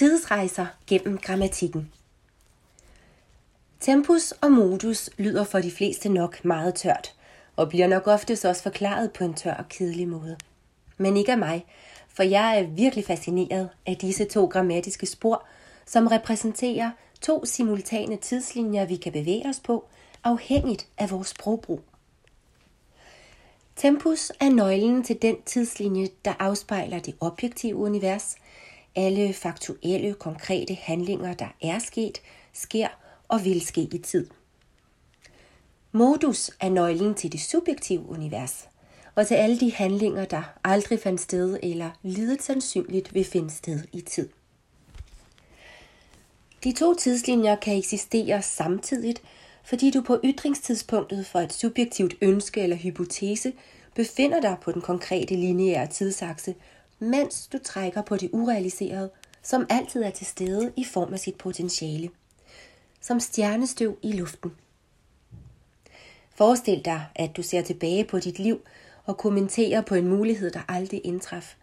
Tidsrejser gennem grammatikken. Tempus og modus lyder for de fleste nok meget tørt, og bliver nok oftest også forklaret på en tør og kedelig måde. Men ikke af mig, for jeg er virkelig fascineret af disse to grammatiske spor, som repræsenterer to simultane tidslinjer, vi kan bevæge os på, afhængigt af vores sprogbrug. Tempus er nøglen til den tidslinje, der afspejler det objektive univers, alle faktuelle, konkrete handlinger, der er sket, sker og vil ske i tid. Modus er nøglen til det subjektive univers, og til alle de handlinger, der aldrig fandt sted eller lidet sandsynligt vil finde sted i tid. De to tidslinjer kan eksistere samtidigt, fordi du på ytringstidspunktet for et subjektivt ønske eller hypotese befinder dig på den konkrete lineære tidsakse, mens du trækker på det urealiserede, som altid er til stede i form af sit potentiale. Som stjernestøv i luften. Forestil dig, at du ser tilbage på dit liv og kommenterer på en mulighed, der aldrig indtraf.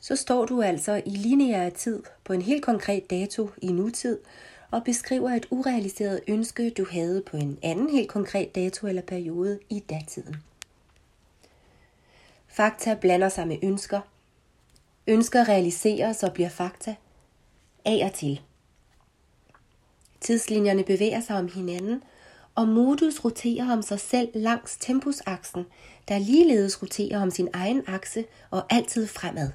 Så står du altså i lineær tid på en helt konkret dato i nutid og beskriver et urealiseret ønske, du havde på en anden helt konkret dato eller periode i datiden. Fakta blander sig med ønsker. Ønsker realiseres og bliver fakta. Af og til. Tidslinjerne bevæger sig om hinanden, og modus roterer om sig selv langs tempusaksen, der ligeledes roterer om sin egen akse og altid fremad.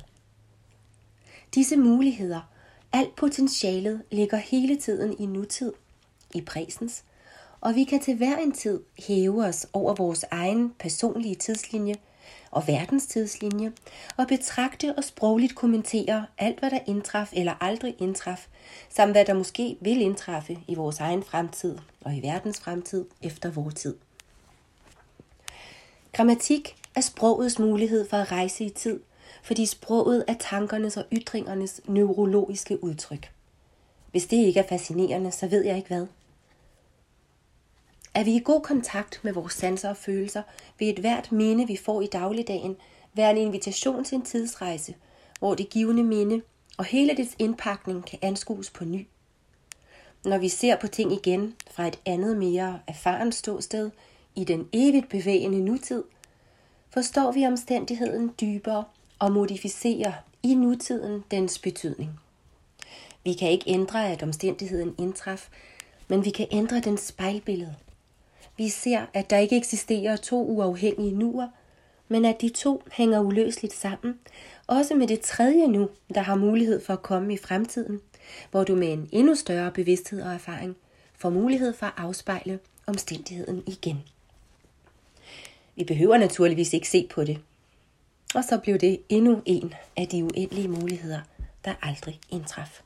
Disse muligheder, alt potentialet, ligger hele tiden i nutid, i præsens, og vi kan til hver en tid hæve os over vores egen personlige tidslinje og verdens tidslinje, og betragte og sprogligt kommentere alt, hvad der indtraf eller aldrig indtraf, samt hvad der måske vil indtræffe i vores egen fremtid og i verdens fremtid efter vores tid. Grammatik er sprogets mulighed for at rejse i tid, fordi sproget er tankernes og ytringernes neurologiske udtryk. Hvis det ikke er fascinerende, så ved jeg ikke hvad. Er vi i god kontakt med vores sanser og følelser, vil et hvert minde, vi får i dagligdagen, være en invitation til en tidsrejse, hvor det givende minde og hele dets indpakning kan anskues på ny. Når vi ser på ting igen fra et andet mere erfarent ståsted i den evigt bevægende nutid, forstår vi omstændigheden dybere og modificerer i nutiden dens betydning. Vi kan ikke ændre, at omstændigheden indtraf, men vi kan ændre dens spejlbillede. Vi ser, at der ikke eksisterer to uafhængige nuer, men at de to hænger uløseligt sammen, også med det tredje nu, der har mulighed for at komme i fremtiden, hvor du med en endnu større bevidsthed og erfaring får mulighed for at afspejle omstændigheden igen. Vi behøver naturligvis ikke se på det. Og så blev det endnu en af de uendelige muligheder, der aldrig indtraf.